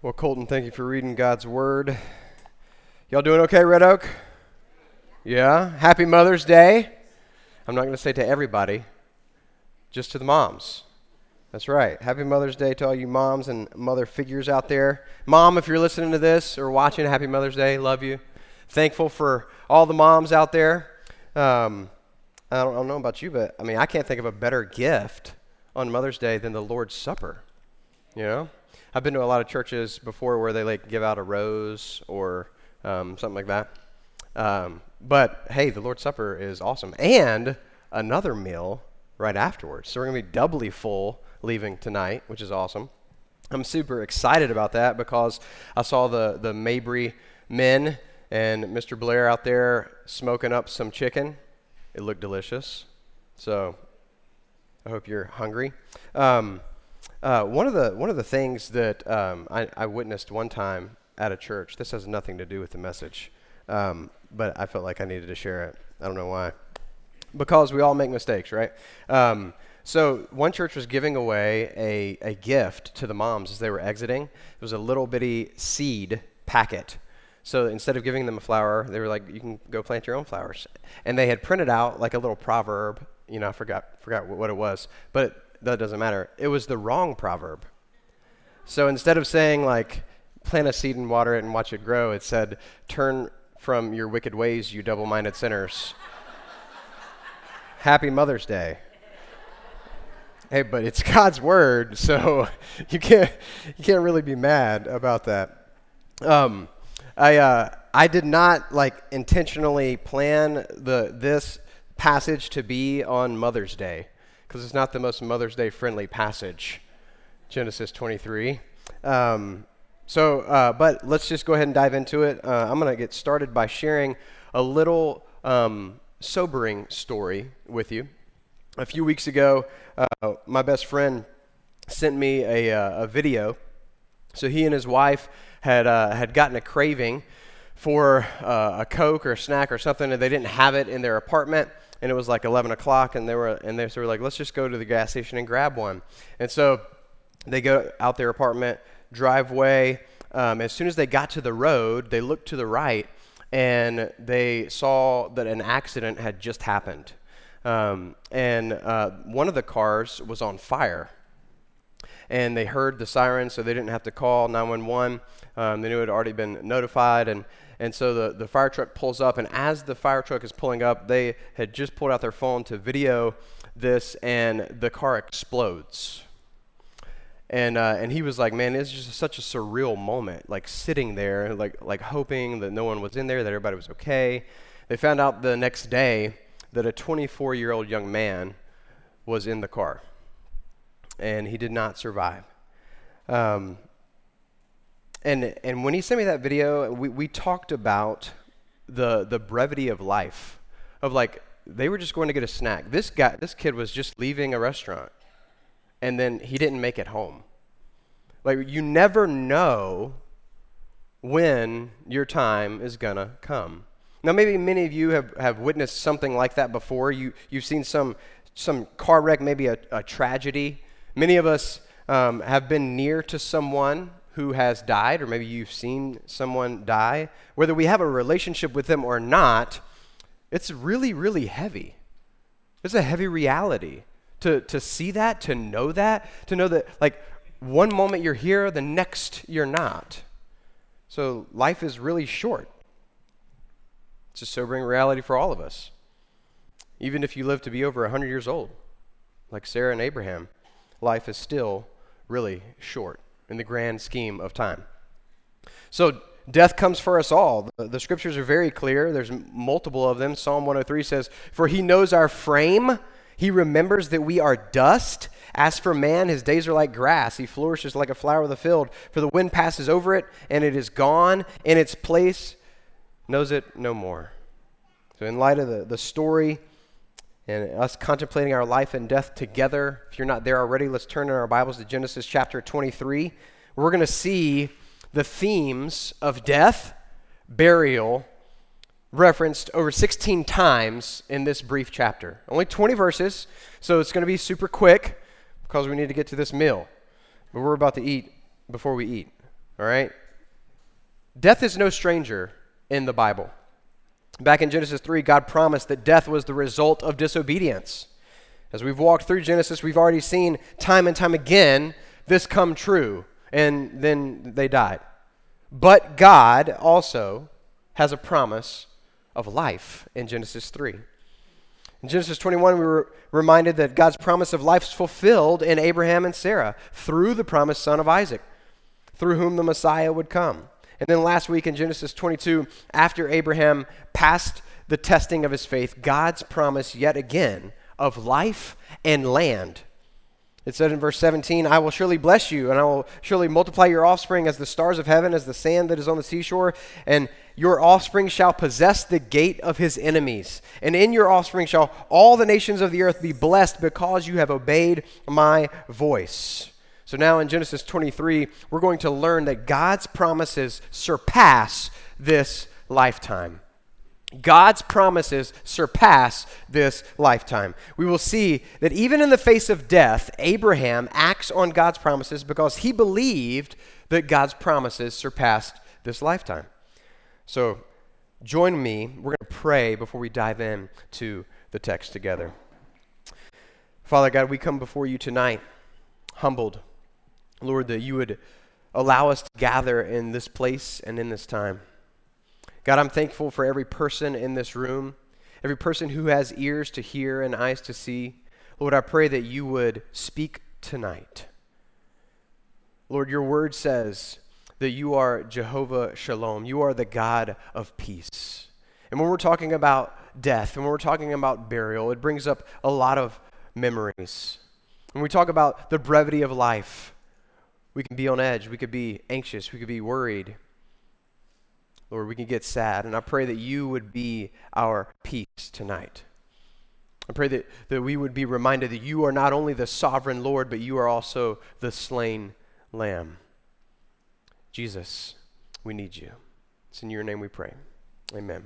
Well, Colton, thank you for reading God's Word. Y'all doing okay, Red Oak? Yeah? Happy Mother's Day. I'm not going to say to everybody, just to the moms. That's right. Happy Mother's Day to all you moms and mother figures out there. Mom, if you're listening to this or watching, happy Mother's Day. Love you. Thankful for all the moms out there. I don't know about you, but I can't think of a better gift on Mother's Day than the Lord's Supper, you know? I've been to a lot of churches before where they give out a rose or something like that. But hey, the Lord's Supper is awesome. And another meal right afterwards. So we're going to be doubly full leaving tonight, which is awesome. I'm super excited about that because I saw the Mabry men and Mr. Blair out there smoking up some chicken. It looked delicious. So I hope you're hungry. One of the things that I witnessed one time at a church, this has nothing to do with the message, but I felt like I needed to share it. I don't know why. Because we all make mistakes, right? So one church was giving away a gift to the moms as they were exiting. It was a little bitty seed packet. So instead of giving them a flower, they were like, you can go plant your own flowers. And they had printed out like a little proverb. You know, I forgot what it was, but that doesn't matter. It was the wrong proverb. So instead of saying plant a seed and water it and watch it grow, it said, turn from your wicked ways, you double-minded sinners. Happy Mother's Day. Hey, but it's God's word, so you can't really be mad about that. I did not intentionally plan this passage to be on Mother's Day, because it's not the most Mother's Day friendly passage, Genesis 23. But let's just go ahead and dive into it. I'm going to get started by sharing a little sobering story with you. A few weeks ago, my best friend sent me a video. So he and his wife had gotten a craving for a Coke or a snack or something, and they didn't have it in their apartment. And it was 11 o'clock, and they were like, let's just go to the gas station and grab one. And so they go out their apartment driveway. As soon as they got to the road, they looked to the right, and they saw that an accident had just happened. And one of the cars was on fire. And they heard the siren, so they didn't have to call 911. They knew it had already been notified, and so the fire truck pulls up, and as the fire truck is pulling up, they had just pulled out their phone to video this, and the car explodes. And he was like, man, it's just such a surreal moment, sitting there, hoping that no one was in there, that everybody was okay. They found out the next day that a 24-year-old young man was in the car, and he did not survive. And when he sent me that video, we talked about the brevity of life, of they were just going to get a snack. This kid was just leaving a restaurant, and then he didn't make it home. You never know when your time is gonna come. Now, maybe many of you have witnessed something like that before. You've seen some car wreck, maybe a tragedy. Many of us have been near to someone who has died, or maybe you've seen someone die. Whether we have a relationship with them or not, it's really, really heavy. It's a heavy reality to see that, to know that, one moment you're here, the next you're not. So life is really short. It's a sobering reality for all of us, even if you live to be over 100 years old, like Sarah and Abraham. Life is still really short in the grand scheme of time. So death comes for us all. The scriptures are very clear. There's multiple of them. Psalm 103 says, for he knows our frame. He remembers that we are dust. As for man, his days are like grass. He flourishes like a flower of the field. For the wind passes over it, and it is gone. In its place knows it no more. So in light of the story and us contemplating our life and death together, if you're not there already, let's turn in our Bibles to Genesis chapter 23. We're going to see the themes of death, burial, referenced over 16 times in this brief chapter. Only 20 verses, so it's going to be super quick because we need to get to this meal. But we're about to eat before we eat. All right? Death is no stranger in the Bible. Back in Genesis 3, God promised that death was the result of disobedience. As we've walked through Genesis, we've already seen time and time again this come true, and then they died. But God also has a promise of life in Genesis 3. In Genesis 21, we were reminded that God's promise of life is fulfilled in Abraham and Sarah through the promised son of Isaac, through whom the Messiah would come. And then last week in Genesis 22, after Abraham passed the testing of his faith, God's promise yet again of life and land. It said in verse 17, I will surely bless you, and I will surely multiply your offspring as the stars of heaven, as the sand that is on the seashore, and your offspring shall possess the gate of his enemies. And in your offspring shall all the nations of the earth be blessed because you have obeyed my voice. So now in Genesis 23, we're going to learn that God's promises surpass this lifetime. God's promises surpass this lifetime. We will see that even in the face of death, Abraham acts on God's promises because he believed that God's promises surpassed this lifetime. So join me. We're going to pray before we dive in to the text together. Father God, we come before you tonight, humbled, Lord, that you would allow us to gather in this place and in this time. God, I'm thankful for every person in this room, every person who has ears to hear and eyes to see. Lord, I pray that you would speak tonight. Lord, your word says that you are Jehovah Shalom. You are the God of peace. And when we're talking about death, and when we're talking about burial, it brings up a lot of memories. When we talk about the brevity of life, we can be on edge, we could be anxious, we could be worried. Lord, we can get sad, and I pray that you would be our peace tonight. I pray that we would be reminded that you are not only the sovereign Lord, but you are also the slain Lamb. Jesus, we need you. It's in your name we pray. Amen.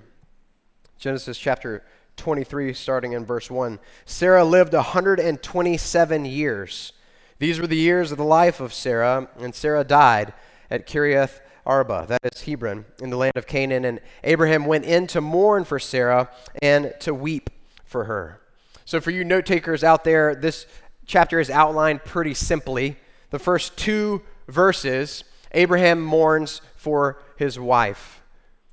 Genesis chapter 23, starting in verse 1. Sarah lived 127 years. These were the years of the life of Sarah, and Sarah died at Kiriath Arba, that is Hebron, in the land of Canaan, and Abraham went in to mourn for Sarah and to weep for her. So for you note takers out there, this chapter is outlined pretty simply. The first two verses, Abraham mourns for his wife.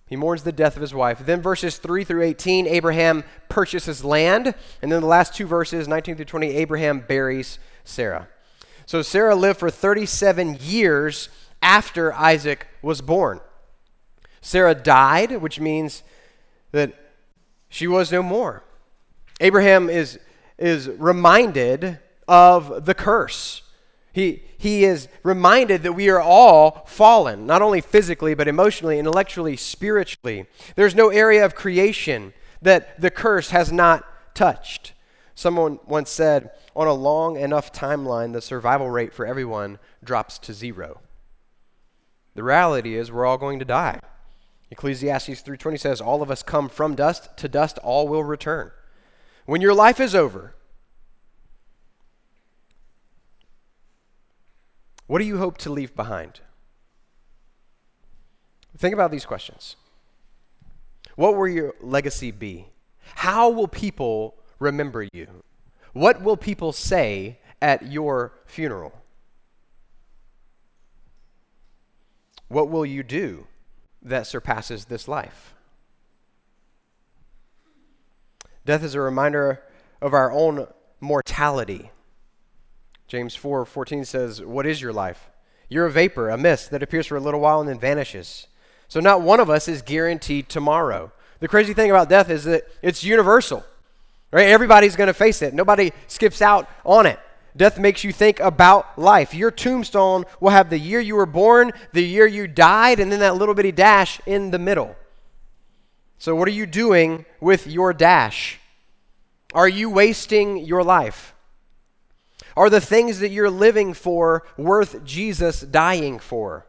He mourns the death of his wife. Then verses 3 through 18, Abraham purchases land, and then the last two verses, 19 through 20, Abraham buries Sarah. So Sarah lived for 37 years after Isaac was born. Sarah died, which means that she was no more. Abraham is reminded of the curse. He is reminded that we are all fallen, not only physically, but emotionally, intellectually, spiritually. There's no area of creation that the curse has not touched. Someone once said, on a long enough timeline, the survival rate for everyone drops to 0. The reality is we're all going to die. Ecclesiastes 3:20 says, all of us come from dust, to dust all will return. When your life is over, what do you hope to leave behind? Think about these questions. What will your legacy be? How will people remember you? What will people say at your funeral? What will you do that surpasses this life? Death is a reminder of our own mortality. James 4:14 says, what is your life? You're a vapor, a mist that appears for a little while and then vanishes. So not one of us is guaranteed tomorrow. The crazy thing about death is that it's universal, right? Everybody's going to face it. Nobody skips out on it. Death makes you think about life. Your tombstone will have the year you were born, the year you died, and then that little bitty dash in the middle. So what are you doing with your dash? Are you wasting your life? Are the things that you're living for worth Jesus dying for?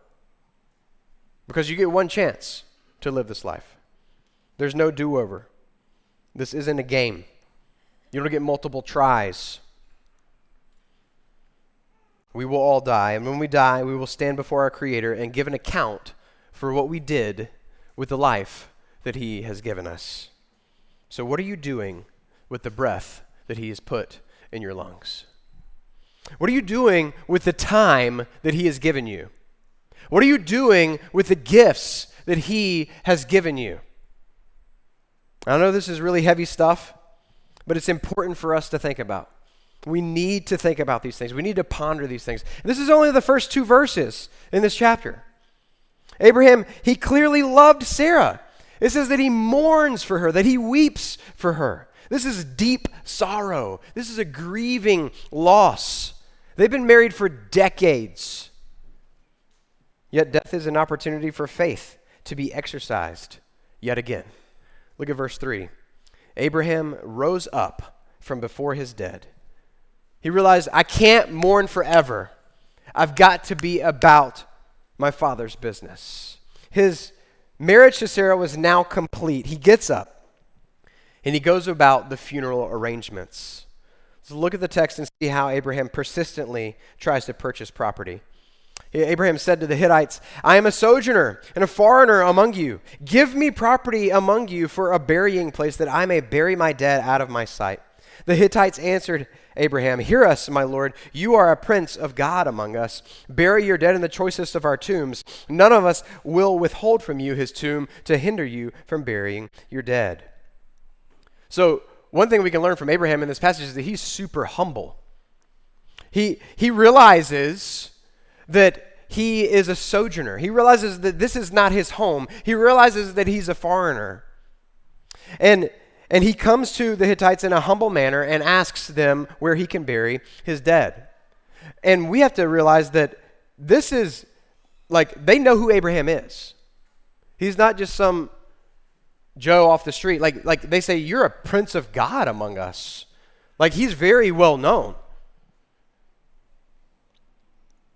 Because you get one chance to live this life. There's no do-over. This isn't a game. You don't get multiple tries. We will all die, and when we die, we will stand before our Creator and give an account for what we did with the life that He has given us. So what are you doing with the breath that He has put in your lungs? What are you doing with the time that He has given you? What are you doing with the gifts that He has given you? I know this is really heavy stuff, but it's important for us to think about. We need to think about these things. We need to ponder these things. This is only the first two verses in this chapter. Abraham, he clearly loved Sarah. It says that he mourns for her, that he weeps for her. This is deep sorrow. This is a grieving loss. They've been married for decades. Yet death is an opportunity for faith to be exercised yet again. Look at verse 3. Abraham rose up from before his dead. He realized, I can't mourn forever. I've got to be about my father's business. His marriage to Sarah was now complete. He gets up and he goes about the funeral arrangements. So look at the text and see how Abraham persistently tries to purchase property. Abraham said to the Hittites, I am a sojourner and a foreigner among you. Give me property among you for a burying place that I may bury my dead out of my sight. The Hittites answered Abraham, hear us, my Lord. You are a prince of God among us. Bury your dead in the choicest of our tombs. None of us will withhold from you his tomb to hinder you from burying your dead. So one thing we can learn from Abraham in this passage is that he's super humble. He realizes that he is a sojourner. He realizes that this is not his home. He realizes that he's a foreigner. And he comes to the Hittites in a humble manner and asks them where he can bury his dead. And we have to realize that this is, like, they know who Abraham is. He's not just some Joe off the street. Like they say, you're a prince of God among us. Like, he's very well known.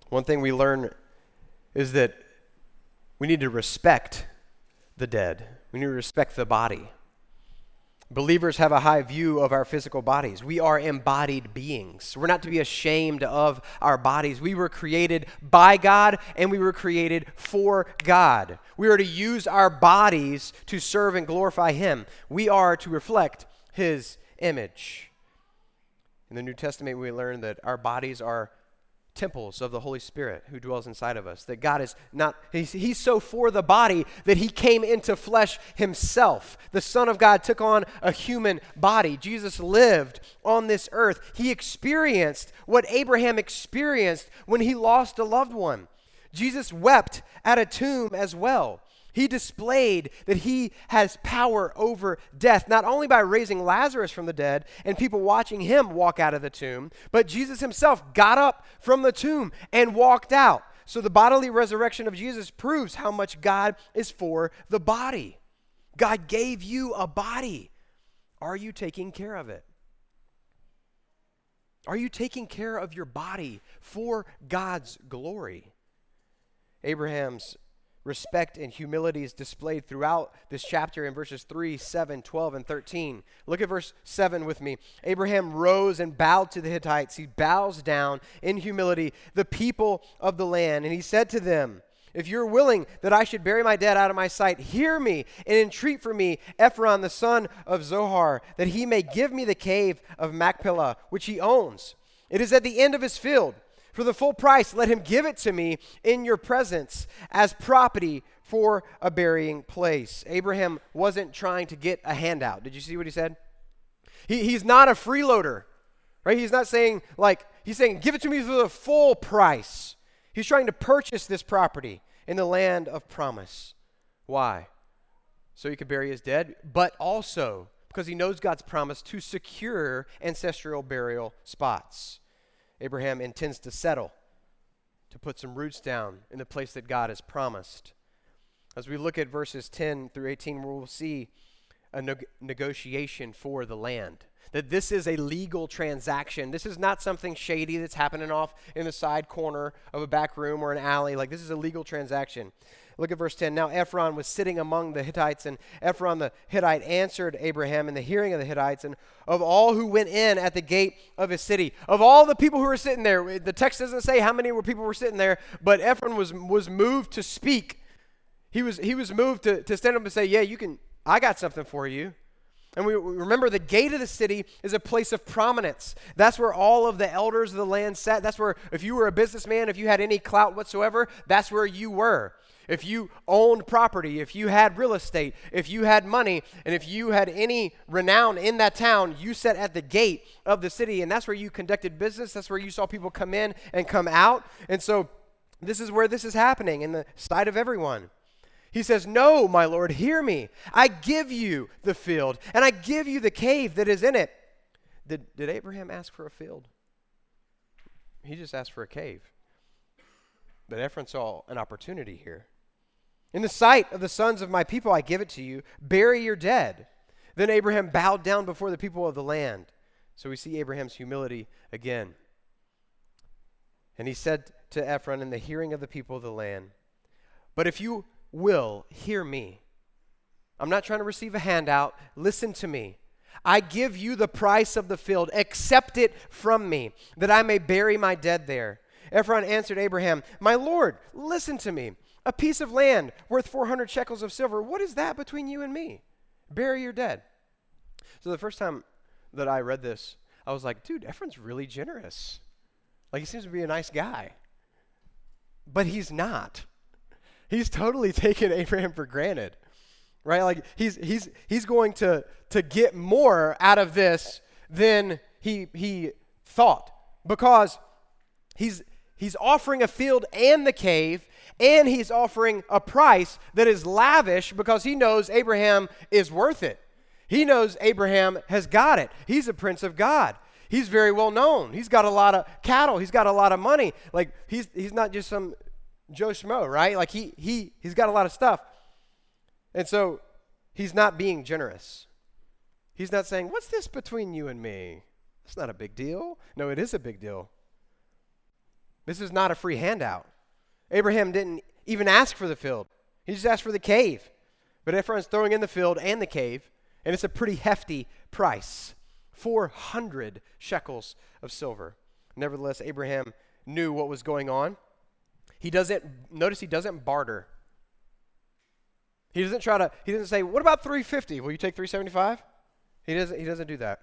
One thing we learn is that we need to respect the dead. We need to respect the body. Believers have a high view of our physical bodies. We are embodied beings. We're not to be ashamed of our bodies. We were created by God, and we were created for God. We are to use our bodies to serve and glorify Him. We are to reflect His image. In the New Testament, we learn that our bodies are temples of the Holy Spirit who dwells inside of us, that God is not, he's so for the body that he came into flesh himself. The Son of God took on a human body. Jesus lived on this earth. He experienced what Abraham experienced when he lost a loved one. Jesus wept at a tomb as well. He displayed that he has power over death, not only by raising Lazarus from the dead and people watching him walk out of the tomb, but Jesus himself got up from the tomb and walked out. So the bodily resurrection of Jesus proves how much God is for the body. God gave you a body. Are you taking care of it? Are you taking care of your body for God's glory? Abraham's respect and humility is displayed throughout this chapter in verses 3, 7, 12, and 13. Look at verse 7 with me. Abraham rose and bowed to the Hittites. He bows down in humility, the people of the land. And he said to them, if you're willing that I should bury my dead out of my sight, hear me and entreat for me Ephron, the son of Zohar, that he may give me the cave of Machpelah, which he owns. It is at the end of his field. For the full price, let him give it to me in your presence as property for a burying place. Abraham wasn't trying to get a handout. Did you see what he said? He's not a freeloader, right? He's not saying, like, he's saying, give it to me for the full price. He's trying to purchase this property in the land of promise. Why? So he could bury his dead, but also because he knows God's promise to secure ancestral burial spots. Abraham intends to settle, to put some roots down in the place that God has promised. As we look at verses 10 through 18, we'll see a negotiation for the land. that this is a legal transaction. This is not something shady that's happening off in the side corner of a back room or an alley. Like, this is a legal transaction. Look at verse 10. Now Ephron was sitting among the Hittites, and Ephron the Hittite answered Abraham in the hearing of the Hittites, and of all who went in at the gate of his city. Of all the people who were sitting there, the text doesn't say how many people were sitting there, but Ephron was moved to speak. He was moved to stand up and say, yeah, you can. I got something for you. And we remember the gate of the city is a place of prominence. That's where all of the elders of the land sat. That's where, if you were a businessman, if you had any clout whatsoever, that's where you were. If you owned property, if you had real estate, if you had money, and if you had any renown in that town, you sat at the gate of the city, and that's where you conducted business. That's where you saw people come in and come out. And so this is where this is happening, in the sight of everyone. He says, no, my Lord, hear me. I give you the field, and I give you the cave that is in it. Did Abraham ask for a field? He just asked for a cave. But Ephron saw an opportunity here. In the sight of the sons of my people, I give it to you. Bury your dead. Then Abraham bowed down before the people of the land. So we see Abraham's humility again. And he said to Ephron in the hearing of the people of the land, but if you will hear me. I'm not trying to receive a handout. Listen to me. I give you the price of the field. Accept it from me, that I may bury my dead there. Ephron answered Abraham, my Lord, listen to me. A piece of land worth 400 shekels of silver. What is that between you and me? Bury your dead. So the first time that I read this, I was like, dude, Ephron's really generous. Like, he seems to be a nice guy. But he's not. He's totally taken Abraham for granted, right? Like, he's going to get more out of this than he thought, because he's offering a field and the cave, and he's offering a price that is lavish because he knows Abraham is worth it. He knows Abraham has got it. He's a prince of God. He's very well known. He's got a lot of cattle. He's got a lot of money. Like, he's not just some Joe Schmo, right? Like, he's got a lot of stuff. And so he's not being generous. He's not saying, what's this between you and me? It's not a big deal. No, it is a big deal. This is not a free handout. Abraham didn't even ask for the field. He just asked for the cave. But Ephron's throwing in the field and the cave, and it's a pretty hefty price, 400 shekels of silver. Nevertheless, Abraham knew what was going on. He doesn't barter. He doesn't say, what about 350? Will you take 375? He doesn't do that.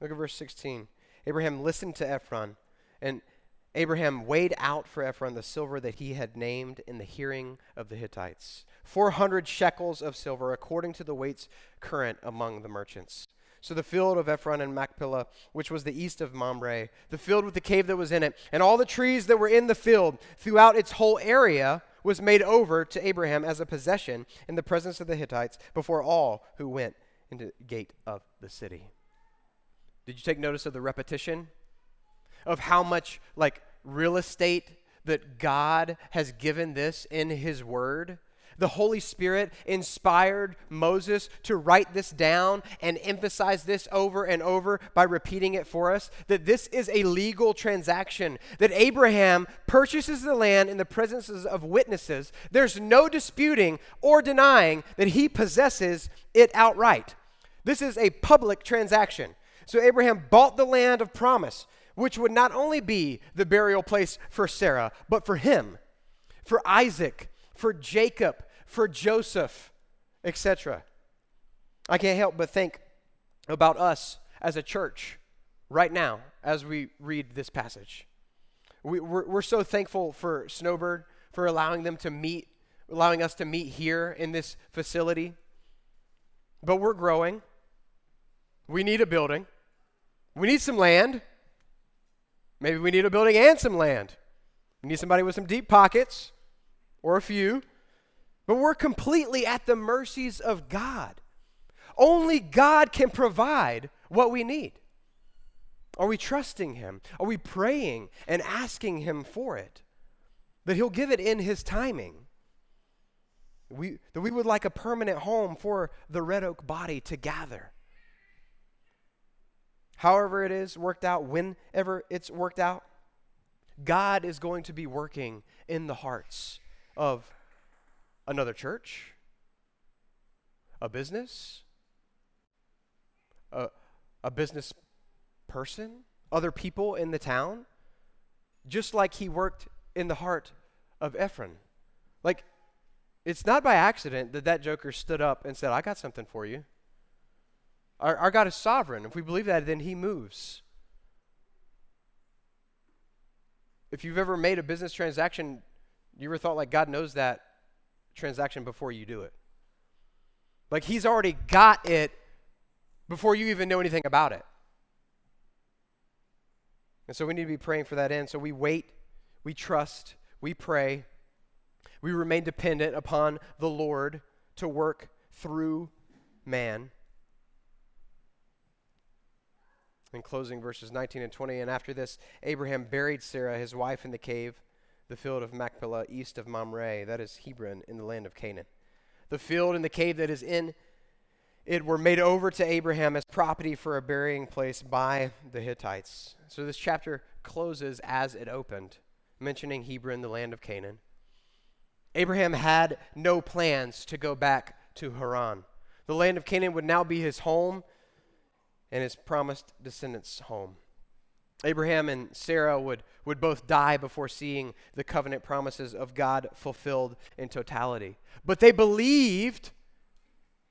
Look at verse 16. Abraham listened to Ephron, and Abraham weighed out for Ephron the silver that he had named in the hearing of the Hittites. 400 shekels of silver, according to the weights current among the merchants. So the field of Ephron and Machpelah, which was the east of Mamre, the field with the cave that was in it, and all the trees that were in the field throughout its whole area was made over to Abraham as a possession in the presence of the Hittites before all who went into the gate of the city. Did you take notice of the repetition? Of how much, like, real estate that God has given this in his word? The Holy Spirit inspired Moses to write this down and emphasize this over and over by repeating it for us, that this is a legal transaction, that Abraham purchases the land in the presence of witnesses. There's no disputing or denying that he possesses it outright. This is a public transaction. So Abraham bought the land of promise, which would not only be the burial place for Sarah, but for him, for Isaac, for Jacob, for Joseph, etc. I can't help but think about us as a church right now as we read this passage. We're so thankful for Snowbird, for allowing us to meet here in this facility. But we're growing. We need a building. We need some land. Maybe we need a building and some land. We need somebody with some deep pockets, or a few, but we're completely at the mercies of God. Only God can provide what we need. Are we trusting him? Are we praying and asking him for it? That he'll give it in his timing. That we would like a permanent home for the Red Oak body to gather. however it is worked out, whenever it's worked out, God is going to be working in the hearts of another church, a business, a business person, other people in the town, just like he worked in the heart of Ephron. Like, it's not by accident that that joker stood up and said, I got something for you. Our God is sovereign. If we believe that, then he moves. If you've ever made a business transaction, you ever thought like God knows that transaction before you do it? Like he's already got it before you even know anything about it. And so we need to be praying for that end. So we wait, we trust, we pray, we remain dependent upon the Lord to work through man. In closing, verses 19 and 20, and after this, Abraham buried Sarah, his wife, in the cave, the field of Machpelah, east of Mamre, that is Hebron, in the land of Canaan. The field and the cave that is in it were made over to Abraham as property for a burying place by the Hittites. So this chapter closes as it opened, mentioning Hebron, the land of Canaan. Abraham had no plans to go back to Haran. The land of Canaan would now be his home and his promised descendants' home. Abraham and Sarah would both die before seeing the covenant promises of God fulfilled in totality. But they believed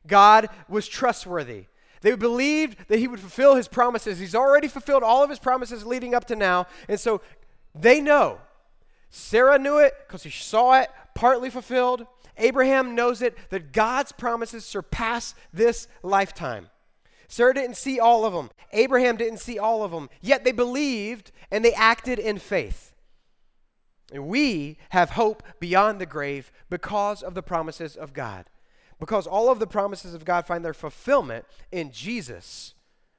God was trustworthy. They believed that he would fulfill his promises. He's already fulfilled all of his promises leading up to now. And so they know. Sarah knew it because she saw it partly fulfilled. Abraham knows it, that God's promises surpass this lifetime. Sarah didn't see all of them. Abraham didn't see all of them. Yet they believed and they acted in faith. And we have hope beyond the grave because of the promises of God. Because all of the promises of God find their fulfillment in Jesus.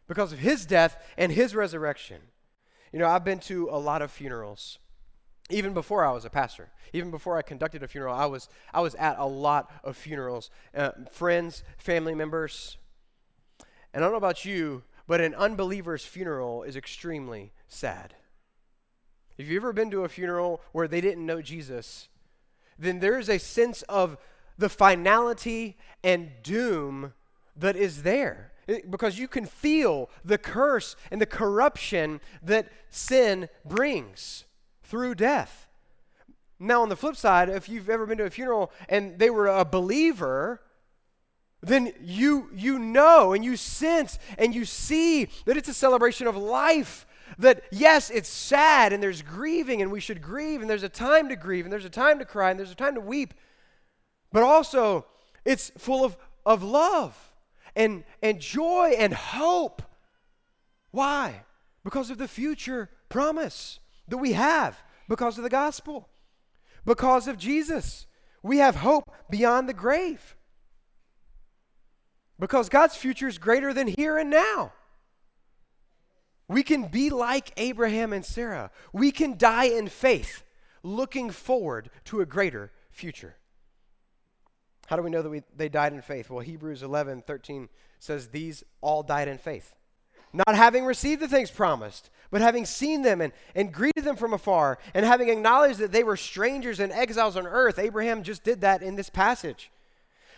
Because of his death and his resurrection. You know, I've been to a lot of funerals. Even before I was a pastor, even before I conducted a funeral, I was at a lot of funerals. Friends, family members. And I don't know about you, but an unbeliever's funeral is extremely sad. If you've ever been to a funeral where they didn't know Jesus, then there is a sense of the finality and doom that is there. Because you can feel the curse and the corruption that sin brings through death. Now, on the flip side, if you've ever been to a funeral and they were a believer, then you know and you sense and you see that it's a celebration of life. That yes, it's sad and there's grieving and we should grieve and there's a time to grieve and there's a time to cry and there's a time to weep. But also, it's full of love and joy and hope. Why? Because of the future promise that we have because of the gospel. Because of Jesus, we have hope beyond the grave. Because God's future is greater than here and now. We can be like Abraham and Sarah. We can die in faith, looking forward to a greater future. How do we know that they died in faith? Well, Hebrews 11:13 says, these all died in faith, not having received the things promised, but having seen them and greeted them from afar, and having acknowledged that they were strangers and exiles on earth. Abraham just did that in this passage.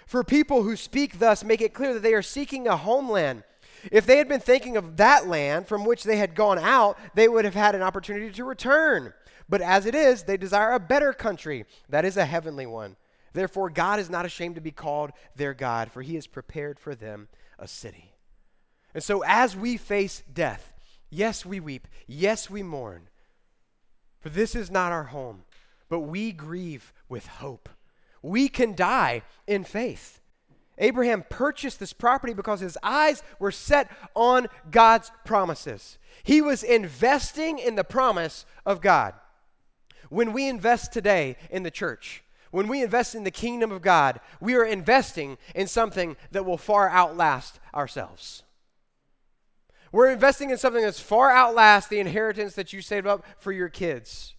For people who speak thus make it clear that they are seeking a homeland. If they had been thinking of that land from which they had gone out, they would have had an opportunity to return. But as it is, they desire a better country, that is a heavenly one. Therefore, God is not ashamed to be called their God, for he has prepared for them a city. And so as we face death, yes, we weep, yes, we mourn, for this is not our home, but we grieve with hope. We can die in faith. Abraham purchased this property because his eyes were set on God's promises. He was investing in the promise of God. When we invest today in the church, when we invest in the kingdom of God, we are investing in something that will far outlast ourselves. We're investing in something that's far outlast the inheritance that you saved up for your kids.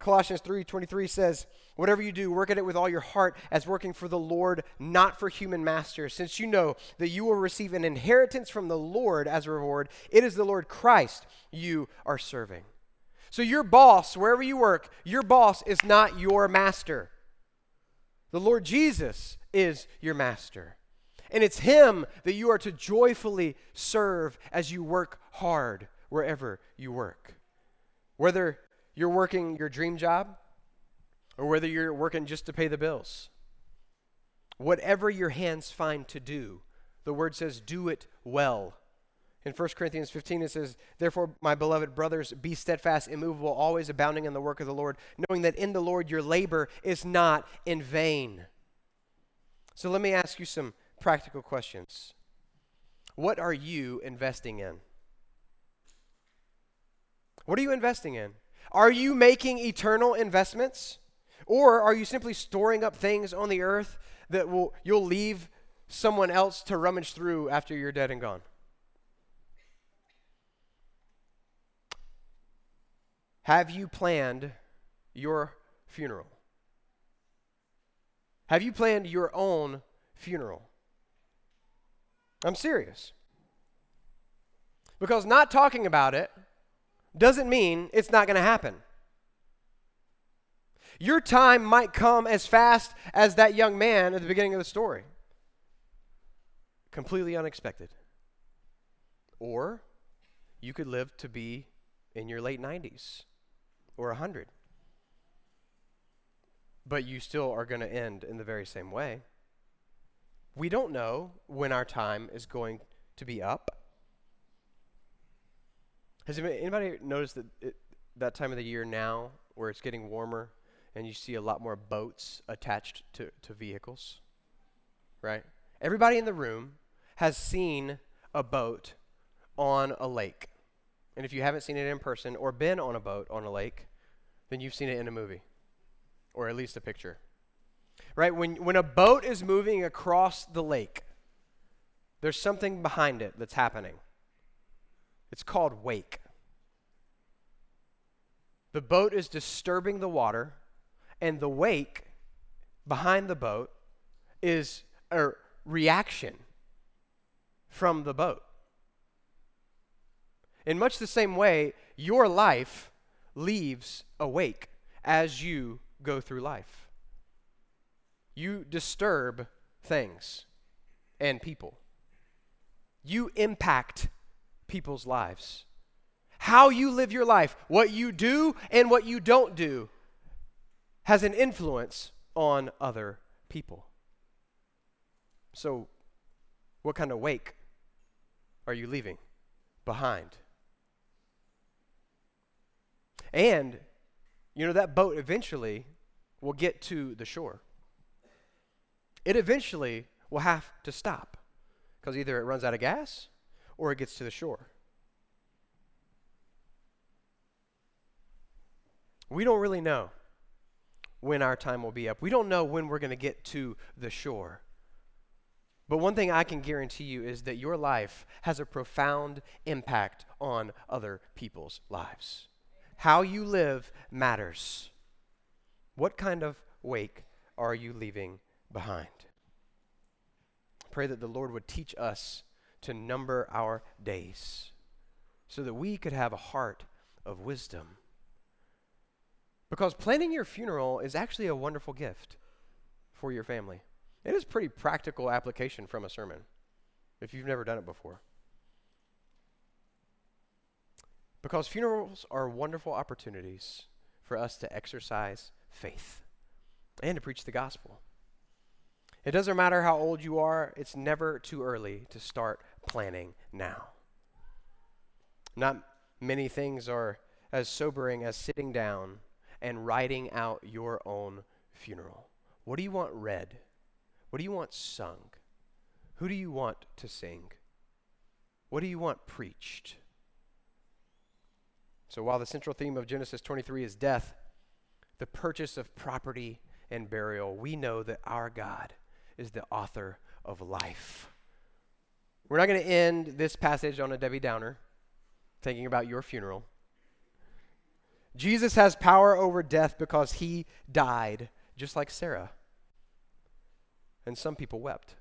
Colossians 3:23 says, Whatever you do, work at it with all your heart as working for the Lord, not for human masters, since you know that you will receive an inheritance from the Lord as a reward. It is the Lord Christ you are serving. So your boss, wherever you work, your boss is not your master. The Lord Jesus is your master. And it's him that you are to joyfully serve as you work hard wherever you work. Whether you're working your dream job, or whether you're working just to pay the bills. Whatever your hands find to do, the word says, do it well. In 1 Corinthians 15, it says, therefore, my beloved brothers, be steadfast, immovable, always abounding in the work of the Lord, knowing that in the Lord your labor is not in vain. So let me ask you some practical questions. What are you investing in? What are you investing in? Are you making eternal investments? Or are you simply storing up things on the earth that you'll leave someone else to rummage through after you're dead and gone? Have you planned your funeral? Have you planned your own funeral? I'm serious. Because not talking about it doesn't mean it's not going to happen. Your time might come as fast as that young man at the beginning of the story. Completely unexpected. Or you could live to be in your late 90s or 100. But you still are going to end in the very same way. We don't know when our time is going to be up. Has anybody noticed that time of the year now where it's getting warmer and you see a lot more boats attached to vehicles, right? Everybody in the room has seen a boat on a lake. And if you haven't seen it in person or been on a boat on a lake, then you've seen it in a movie or at least a picture, right? When a boat is moving across the lake, there's something behind it that's happening. It's called wake. The boat is disturbing the water, and the wake behind the boat is a reaction from the boat. In much the same way, your life leaves a wake as you go through life. You disturb things and people. You impact people's lives. How you live your life, what you do and what you don't do, has an influence on other people. So, what kind of wake are you leaving behind? And, that boat eventually will get to the shore. It eventually will have to stop because either it runs out of gas or it gets to the shore. We don't really know when our time will be up. We don't know when we're going to get to the shore. But one thing I can guarantee you is that your life has a profound impact on other people's lives. How you live matters. What kind of wake are you leaving behind? Pray that the Lord would teach us to number our days so that we could have a heart of wisdom. Because planning your funeral is actually a wonderful gift for your family. It is pretty practical application from a sermon if you've never done it before. Because funerals are wonderful opportunities for us to exercise faith and to preach the gospel. It doesn't matter how old you are, it's never too early to start planning now. Not many things are as sobering as sitting down and writing out your own funeral. What do you want read? What do you want sung? Who do you want to sing? What do you want preached? So while the central theme of Genesis 23 is death, the purchase of property and burial, we know that our God is the author of life. We're not going to end this passage on a Debbie Downer, thinking about your funeral. Jesus has power over death because he died just like Sarah. And some people wept.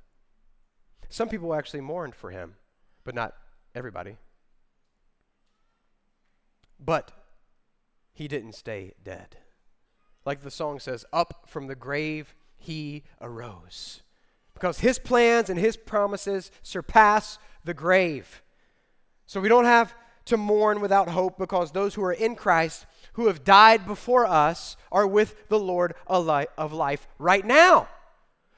Some people actually mourned for him, but not everybody. But he didn't stay dead. Like the song says, up from the grave he arose. Because his plans and his promises surpass the grave. So we don't have to mourn without hope, because those who are in Christ, who have died before us, are with the Lord of life right now.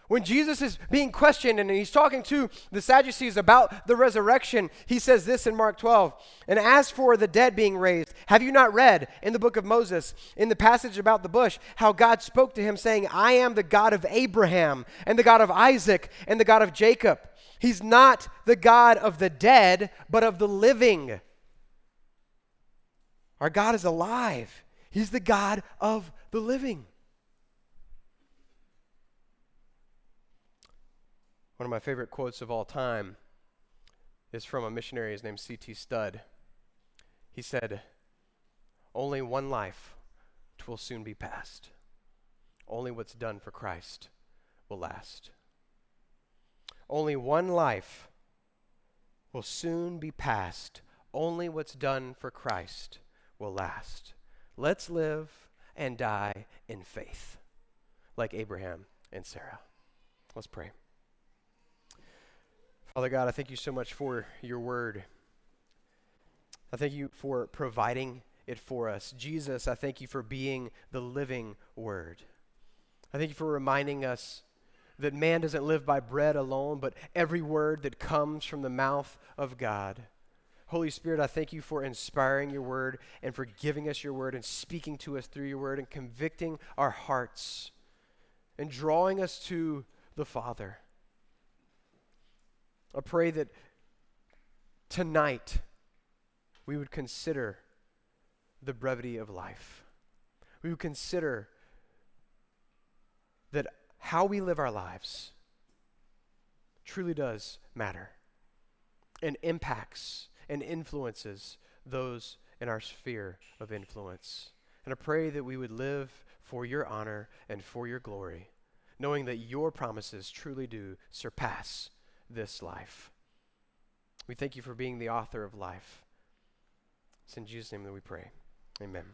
When Jesus is being questioned and he's talking to the Sadducees about the resurrection, he says this in Mark 12, "And as for the dead being raised, have you not read in the book of Moses, in the passage about the bush, how God spoke to him saying, I am the God of Abraham and the God of Isaac and the God of Jacob. He's not the God of the dead, but of the living." Our God is alive. He's the God of the living. One of my favorite quotes of all time is from a missionary. His name's C.T. Studd. He said, "Only one life, 'twill soon be past. Only what's done for Christ will last." Only one life will soon be past. Only what's done for Christ will last. Let's live and die in faith, like Abraham and Sarah. Let's pray. Father God, I thank you so much for your word. I thank you for providing it for us. Jesus, I thank you for being the living word. I thank you for reminding us that man doesn't live by bread alone, but every word that comes from the mouth of God. Holy Spirit, I thank you for inspiring your word and for giving us your word and speaking to us through your word and convicting our hearts and drawing us to the Father. I pray that tonight we would consider the brevity of life. We would consider that how we live our lives truly does matter and impacts and influences those in our sphere of influence. And I pray that we would live for your honor and for your glory, knowing that your promises truly do surpass this life. We thank you for being the author of life. It's in Jesus' name that we pray. Amen.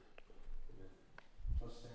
Amen.